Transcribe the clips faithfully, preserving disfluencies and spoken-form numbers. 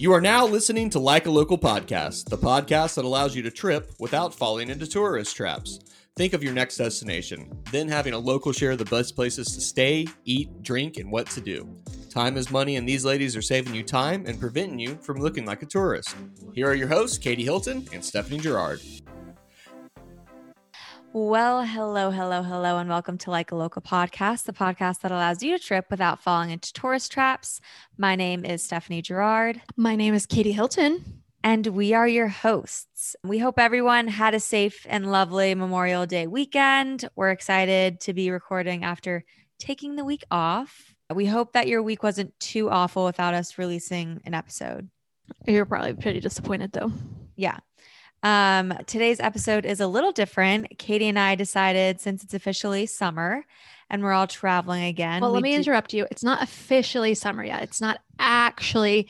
You are now listening to Like a Local Podcast, the podcast that allows you to trip without falling into tourist traps. Think of your next destination, then having a local share of the best places to stay, eat, drink, and what to do. Time is money, and these ladies are saving you time and preventing you from looking like a tourist. Here are your hosts, Katie Hilton and Stephanie Gerard. Well, hello, hello, hello, and welcome to Like a Local Podcast, the podcast that allows you to trip without falling into tourist traps. My name is Stephanie Gerard. My name is Katie Hilton. And we are your hosts. We hope everyone had a safe and lovely Memorial Day weekend. We're excited to be recording after taking the week off. We hope that your week wasn't too awful without us releasing an episode. You're probably pretty disappointed though. Yeah. Um, today's episode is a little different. Katie and I decided, since it's officially summer and we're all traveling again. Well, we let me do- interrupt you. It's not officially summer yet. It's not actually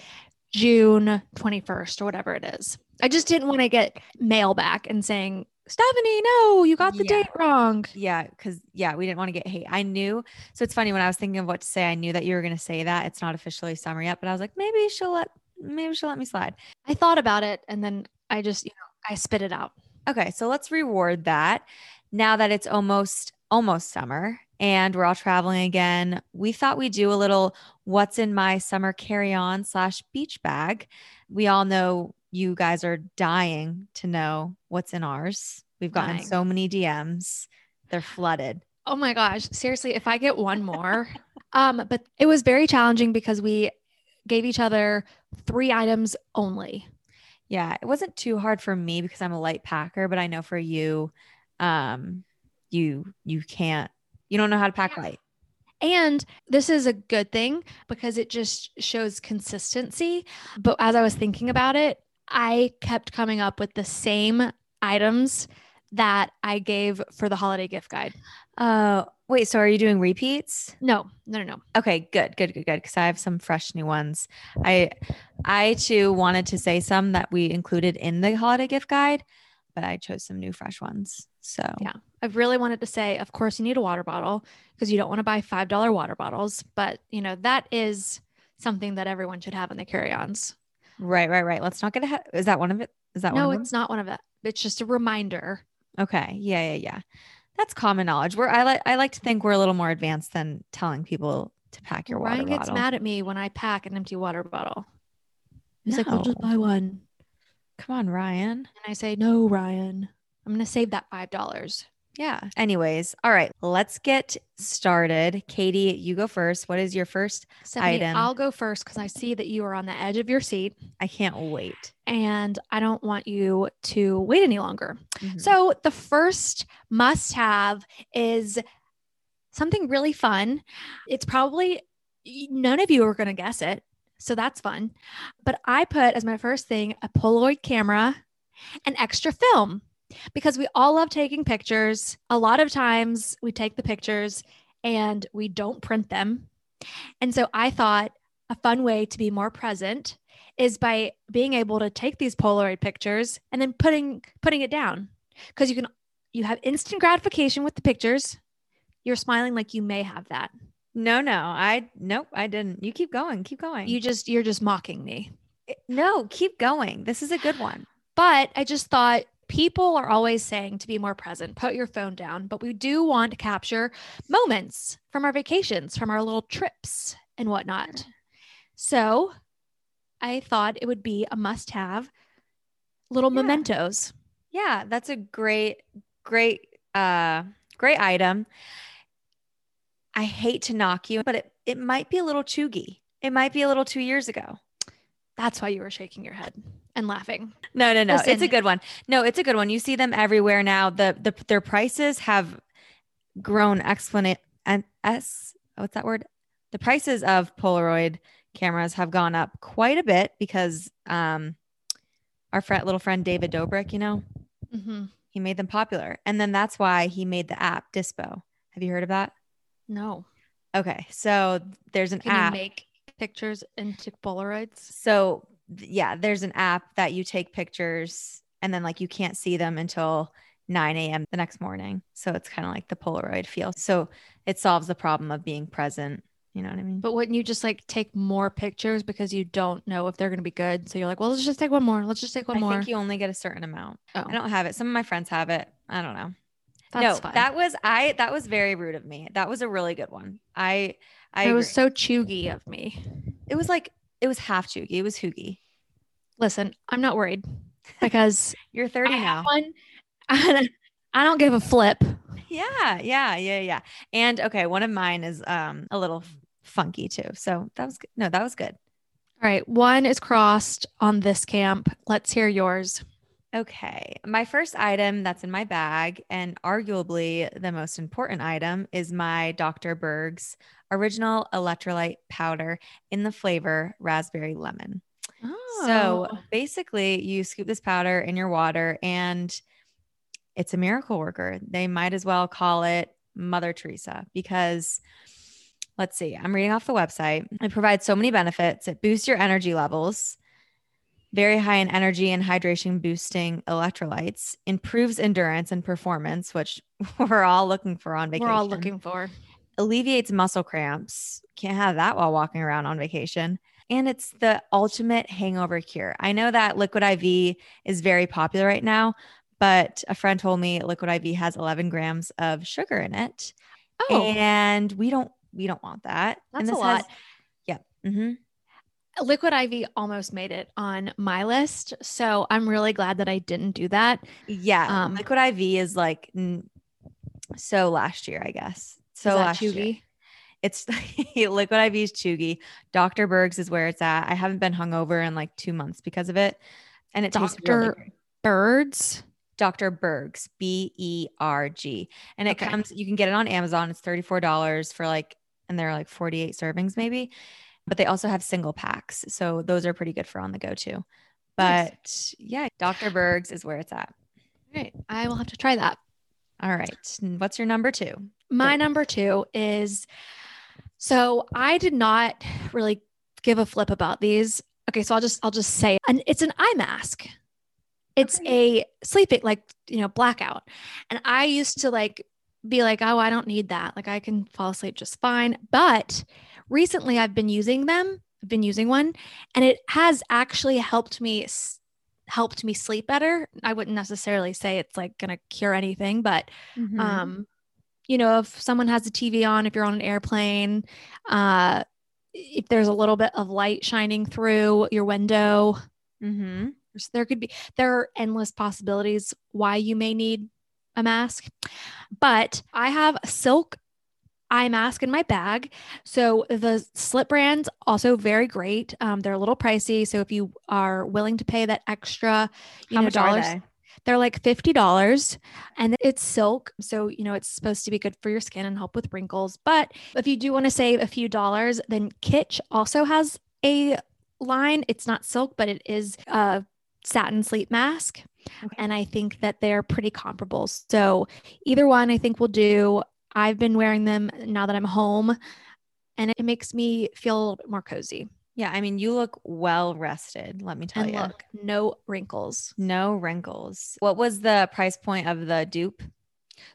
June twenty-first or whatever it is. I just didn't want to get mail back and saying, Stephanie, no, you got the yeah. date wrong. Yeah. Cause yeah, we didn't want to get hate. I knew. So it's funny when I was thinking of what to say, I knew that you were going to say that it's not officially summer yet, but I was like, maybe she'll let, maybe she'll let me slide. I thought about it. And then I just, you know, I spit it out. Okay. So let's reward that. Now that it's almost, almost summer and we're all traveling again, we thought we'd do a little what's in my summer carry-on slash beach bag. We all know you guys are dying to know what's in ours. We've gotten dying. so many D Ms. They're flooded. Oh my gosh. Seriously, if I get one more. um, but it was very challenging because we gave each other three items only. Yeah. It wasn't too hard for me because I'm a light packer, but I know for you, um, you, you can't, you don't know how to pack yeah. light. And this is a good thing because it just shows consistency. But as I was thinking about it, I kept coming up with the same items that I gave for the holiday gift guide. Uh, wait, so are you doing repeats? No, no, no, no. Okay, good, good, good, good. Because I have some fresh new ones. I, I too wanted to say some that we included in the holiday gift guide, but I chose some new fresh ones. So yeah, I really wanted to say, of course you need a water bottle because you don't want to buy five dollar water bottles, but you know, that is something that everyone should have in the carry-ons. Right, right, right. Let's not get ahead. Is that one of it? Is that no, one of it's them? Not one of it. It's just a reminder. Okay. Yeah, yeah, yeah. That's common knowledge. We're I like I like to think we're a little more advanced than telling people to pack your Ryan water bottle. Ryan gets mad at me when I pack an empty water bottle. He's no. like, "We'll just buy one." Come on, Ryan. And I say, "No, Ryan. I'm going to save that five dollars." Yeah. Anyways, all right. Let's get started. Katie, you go first. What is your first Stephanie, item? I'll go first because I see that you are on the edge of your seat. I can't wait. And I don't want you to wait any longer. Mm-hmm. So the first must-have is something really fun. It's probably none of you are going to guess it. So that's fun. But I put as my first thing a Polaroid camera and extra film. Because we all love taking pictures. A lot of times we take the pictures and we don't print them. And so I thought a fun way to be more present is by being able to take these Polaroid pictures and then putting putting it down. Because you can you have instant gratification with the pictures. You're smiling like you may have that. No, no, I nope, I didn't. You keep going, keep going. You just you're just mocking me. No, keep going. This is a good one. But I just thought. People are always saying to be more present, put your phone down, but we do want to capture moments from our vacations, from our little trips and whatnot. So I thought it would be a must-have little yeah. mementos. Yeah, that's a great, great, uh, great item. I hate to knock you, but it, it might be a little choogy. It might be a little two years ago. That's why you were shaking your head and laughing. No, no, no. Listen. It's a good one. No, it's a good one. You see them everywhere now. The, the their prices have grown exponent and s what's that word? The prices of Polaroid cameras have gone up quite a bit because um our friend, little friend David Dobrik, you know, mm-hmm. he made them popular, and then that's why he made the app Dispo. Have you heard of that? No. Okay, so there's an Can app. You make- pictures into Polaroids. So yeah, there's an app that you take pictures and then like you can't see them until nine a.m. the next morning. So it's kind of like the Polaroid feel. So it solves the problem of being present You know what I mean? But wouldn't you just like take more pictures because you don't know if they're going to be good? So you're like, well, let's just take one more. Let's just take one I more. I think you only get a certain amount. Oh. I don't have it. Some of my friends have it. I don't know. That's no, fine. that was, I, that was very rude of me. That was a really good one. I, I, it was so chuggy of me. It was like, it was half chuggy. It was hoogie. Listen, I'm not worried because you're thirty I now. One, I, I don't give a flip. Yeah. Yeah. Yeah. Yeah. And okay. One of mine is, um, a little funky too. So that was good. No, that was good. All right. One is crossed on this camp. Let's hear yours. Okay. My first item that's in my bag and arguably the most important item is my Doctor Berg's original electrolyte powder in the flavor raspberry lemon. Oh. So basically you scoop this powder in your water and it's a miracle worker. They might as well call it Mother Teresa because let's see, I'm reading off the website. It provides so many benefits. It boosts your energy levels. Very high in energy and hydration boosting electrolytes, improves endurance and performance, which we're all looking for on vacation. We're all looking for. Alleviates muscle cramps. Can't have that while walking around on vacation. And it's the ultimate hangover cure. I know that Liquid I V is very popular right now, but a friend told me Liquid I V has eleven grams of sugar in it. Oh. And we don't, we don't want that. That's and this a lot. Has, yeah. Mm-hmm. Liquid I V almost made it on my list. So I'm really glad that I didn't do that. Yeah. Um, Liquid I V is like, so last year, I guess. So last chuggy? year. It's Liquid I V is chuggy. Doctor Berg's is where it's at. I haven't been hungover in like two months because of it. And it tastes really good. Birds? Doctor Berg's, B E R G. And it okay. comes, you can get it on Amazon. It's thirty-four dollars for like, and they're like forty-eight servings maybe. But they also have single packs. So those are pretty good for on the go too. But nice. Yeah, Doctor Berg's is where it's at. All right. I will have to try that. All right. What's your number two? My Great. number two is, so I did not really give a flip about these. Okay. So I'll just, I'll just say, and it's an eye mask. It's okay. a sleeping, like, you know, blackout. And I used to like, be like, oh, I don't need that. Like I can fall asleep just fine. But recently I've been using them. I've been using one and it has actually helped me, helped me sleep better. I wouldn't necessarily say it's like going to cure anything, but, mm-hmm. um, you know, if someone has a T V on, if you're on an airplane, uh, if there's a little bit of light shining through your window, mm-hmm. there could be, there are endless possibilities why you may need a mask, but I have a silk eye mask in my bag. So the Slip brand's also very great. Um, they're a little pricey. So if you are willing to pay that extra, you How know, much dollars, are they? They're like fifty dollars and it's silk. So, you know, it's supposed to be good for your skin and help with wrinkles. But if you do want to save a few dollars, then Kitsch also has a line. It's not silk, but it is a satin sleep mask. Okay. And I think that they're pretty comparable. So either one I think will do. I've been wearing them now that I'm home and it makes me feel a little bit more cozy. Yeah. I mean, you look well rested. Let me tell and you. Look, no wrinkles, no wrinkles. What was the price point of the dupe?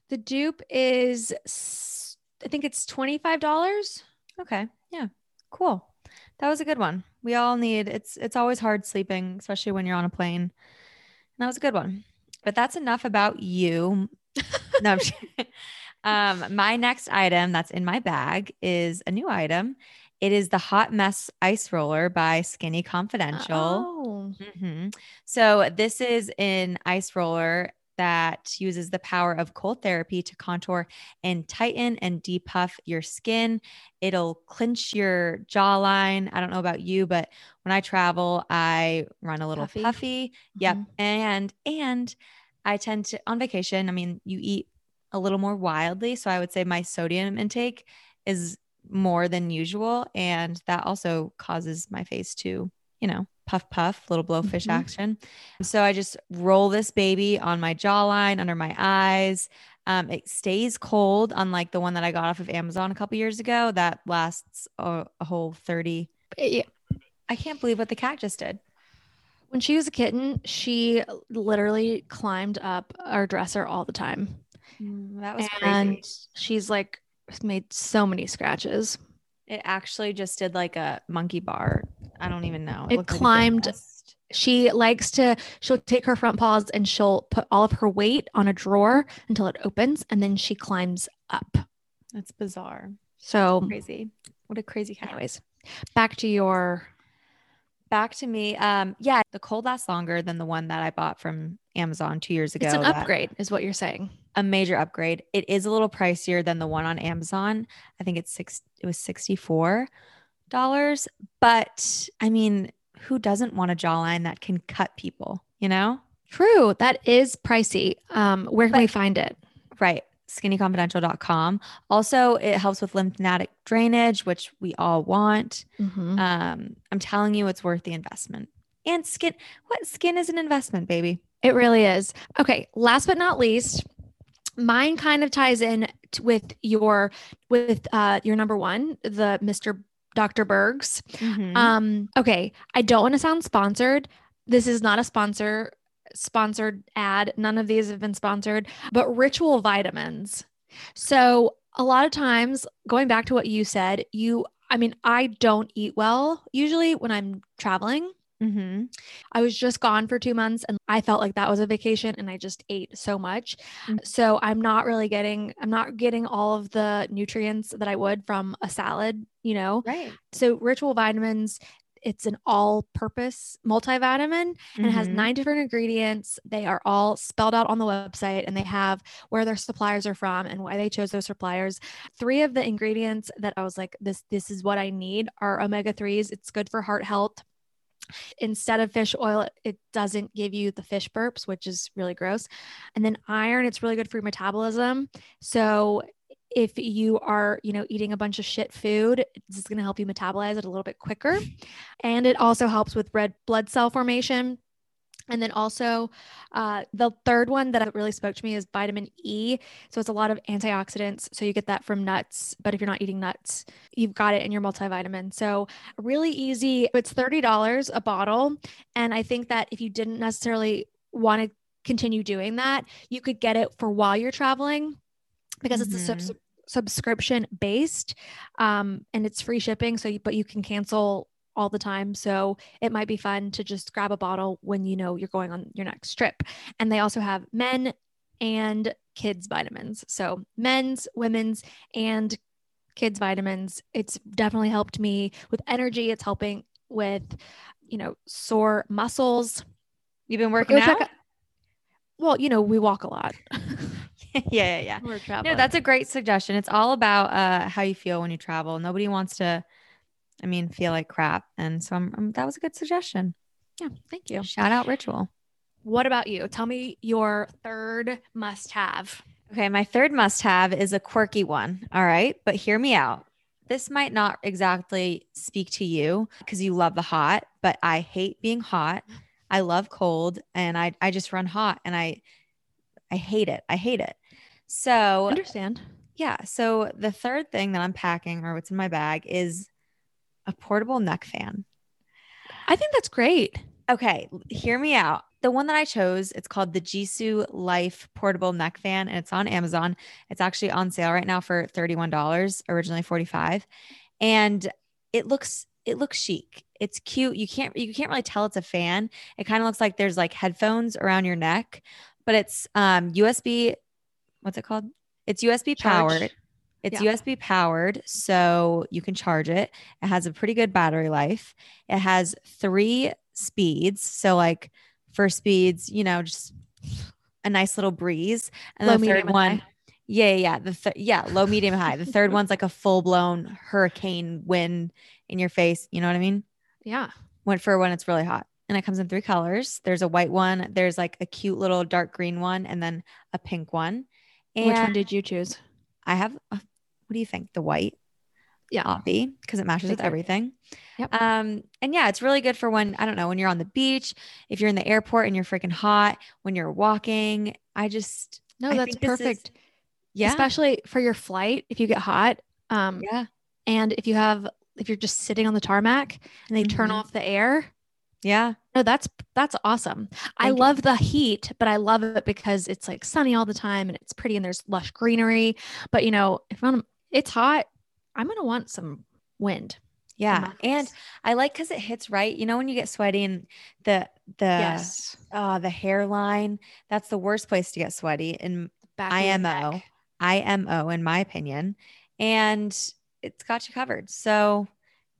The dupe is, I think it's twenty-five dollars. Okay. Yeah. Cool. That was a good one. We all need, it's, it's always hard sleeping, especially when you're on a plane. And that was a good one, but that's enough about you. No, I'm just Um, my next item that's in my bag is a new item. It is the Hot Mess Ice Roller by Skinny Confidential. Oh. Mm-hmm. So this is an ice roller that uses the power of cold therapy to contour and tighten and depuff your skin. It'll clinch your jawline. I don't know about you, but when I travel, I run a little puffy. puffy. Yep. Mm-hmm. And, and I tend to on vacation. I mean, you eat a little more wildly. So I would say my sodium intake is more than usual. And that also causes my face to, you know, puff, puff, little blowfish mm-hmm. action. So I just roll this baby on my jawline, under my eyes. Um, it stays cold. Unlike the one that I got off of Amazon a couple years ago that lasts a, a whole thirty. Yeah. I can't believe what the cat just did. When she was a kitten, she literally climbed up our dresser all the time. That was and crazy. She's like made so many scratches. It actually just did like a monkey bar. I don't even know. It, it climbed. Like she likes to, she'll take her front paws and she'll put all of her weight on a drawer until it opens. And then she climbs up. That's bizarre. So crazy. What a crazy cat. Anyways, back to your. Back to me. Um, yeah. The cold lasts longer than the one that I bought from Amazon two years ago. It's an upgrade is what you're saying. A major upgrade. It is a little pricier than the one on Amazon. I think it's six, it was sixty-four dollars, but I mean, who doesn't want a jawline that can cut people, you know? True. That is pricey. Um, where can but, we find it? Right. skinny confidential dot com. Also, it helps with lymphatic drainage, which we all want. Mm-hmm. Um, I'm telling you, it's worth the investment. And skin, what skin is an investment, baby? It really is. Okay. Last but not least, mine kind of ties in t- with your, with, uh, your number one, the Mister Doctor Berg's. Mm-hmm. Um, okay. I don't want to sound sponsored. This is not a sponsor sponsored ad. None of these have been sponsored, but Ritual Vitamins. So a lot of times, going back to what you said, you, I mean, I don't eat well usually when I'm traveling. Mm-hmm. I was just gone for two months and I felt like that was a vacation and I just ate so much. Mm-hmm. So I'm not really getting, I'm not getting all of the nutrients that I would from a salad, you know? Right. So Ritual Vitamins, it's an all purpose multivitamin, mm-hmm. and it has nine different ingredients. They are all spelled out on the website and they have where their suppliers are from and why they chose those suppliers. Three of the ingredients that I was like, this, this is what I need are omega threes. It's good for heart health. Instead of fish oil, it doesn't give you the fish burps, which is really gross. And then iron, it's really good for your metabolism. So if you are, you know, eating a bunch of shit food, this is going to help you metabolize it a little bit quicker. And it also helps with red blood cell formation. And then also uh, the third one that really spoke to me is vitamin E. So it's a lot of antioxidants. So you get that from nuts, but if you're not eating nuts, you've got it in your multivitamin. So really easy. It's thirty dollars a bottle. And I think that if you didn't necessarily want to continue doing that, you could get it for while you're traveling because mm-hmm. it's a sub- subscription based um, and it's free shipping. So, you, but you can cancel all the time. So it might be fun to just grab a bottle when you know you're going on your next trip. And they also have men and kids vitamins. So men's, women's, and kids vitamins. It's definitely helped me with energy. It's helping with, you know, sore muscles. You've been working out? Like a, well, you know, we walk a lot. yeah, yeah, yeah. We're traveling. No, that's a great suggestion. It's all about uh, how you feel when you travel. Nobody wants to I mean, feel like crap. And so I'm, I'm, that was a good suggestion. Yeah. Thank you. Shout out Ritual. What about you? Tell me your third must-have. Okay. My third must-have is a quirky one. All right. But hear me out. This might not exactly speak to you because you love the hot, but I hate being hot. I love cold and I, I just run hot and I, I hate it. I hate it. So understand. Yeah. So the third thing that I'm packing or what's in my bag is a portable neck fan. I think that's great. Okay. Hear me out. The one that I chose, it's called the Jisoo Life portable neck fan and it's on Amazon. It's actually on sale right now for thirty-one dollars, originally forty-five dollars. And it looks, it looks chic. It's cute. You can't, you can't really tell it's a fan. It kind of looks like there's like headphones around your neck, but it's um, U S B. What's it called? It's U S B powered. It's yeah. U S B powered, so you can charge it. It has a pretty good battery life. It has three speeds. So like first speeds, you know, just a nice little breeze. And low, the third one, yeah, yeah. The th- yeah, low, medium, high. The third one's like a full blown hurricane wind in your face. You know what I mean? Yeah. Went for when it's really hot. And it comes in three colors. There's a white one. There's like a cute little dark green one and then a pink one. And which one did you choose? I have a- What do you think? The white? Yeah. Obby, because it matches with everything. Yep. Um, and yeah, it's really good for when, I don't know, when you're on the beach, if you're in the airport and you're freaking hot, when you're walking. I just, no, I that's perfect. Is, yeah. Especially for your flight. If you get hot. Um, yeah. And if you have, if you're just sitting on the tarmac and they mm-hmm. turn off the air. Yeah. No, that's, that's awesome. Thank I love you. The heat, but I love it because it's like sunny all the time and it's pretty and there's lush greenery, but you know, if I'm, it's hot. I'm going to want some wind. Yeah. And I like, cause it hits right. You know, when you get sweaty and the, the, yes. uh, the hairline, that's the worst place to get sweaty in I M O, I M O, in my opinion, and it's got you covered. So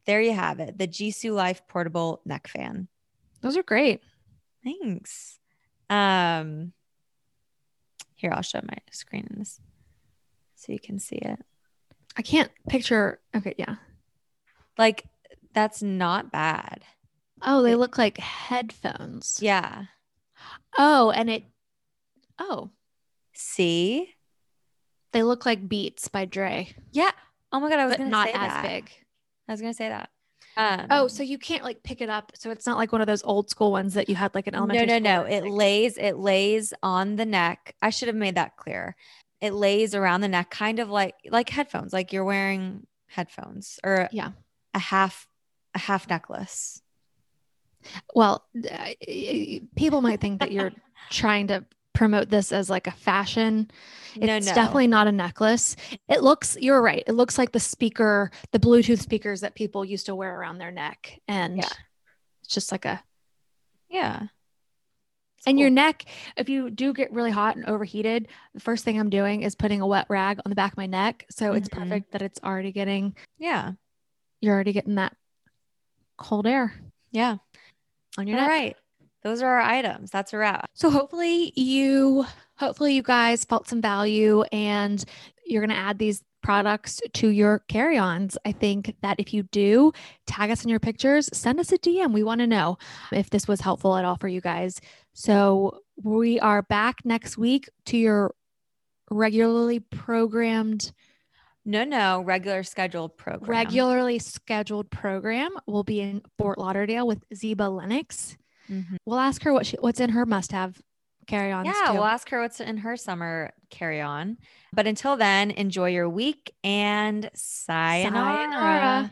there you have it. The Jisoo Life portable neck fan. Those are great. Thanks. Um, here, I'll show my screen in this so you can see it. I can't picture. Okay. Yeah. Like, that's not bad. Oh, they look like headphones. Yeah. Oh, and it, oh. See? They look like Beats by Dre. Yeah. Oh my God, I was going to say that. But not as big. I was going to say that. Um, oh, so you can't like pick it up. So it's not like one of those old school ones that you had like an elementary school. No, no, no. It lays, it lays on the neck. I should have made that clear. It lays around the neck, kind of like, like headphones, like you're wearing headphones or yeah. a half, a half necklace. Well, uh, people might think that you're trying to promote this as like a fashion. It's no, no. definitely not a necklace. It looks, you're right. It looks like the speaker, the Bluetooth speakers that people used to wear around their neck. And yeah. it's just like a, yeah. It's and cool. Your neck, if you do get really hot and overheated, the first thing I'm doing is putting a wet rag on the back of my neck. So mm-hmm. It's perfect that it's already getting, yeah. You're already getting that cold air. Yeah. On your neck. All right. Those are our items. That's a wrap. So hopefully you, hopefully you guys felt some value and you're going to add these products to your carry-ons. I think that if you do, tag us in your pictures, send us a D M. We want to know if this was helpful at all for you guys. So we are back next week to your regularly programmed No, no, regular scheduled program. Regularly scheduled program. We'll be in Fort Lauderdale with Zeba Lennox. Mm-hmm. We'll ask her what she, what's in her must-have carry-ons. Yeah, too. We'll ask her what's in her summer carry-on. But until then, enjoy your week and sayonara. sayonara.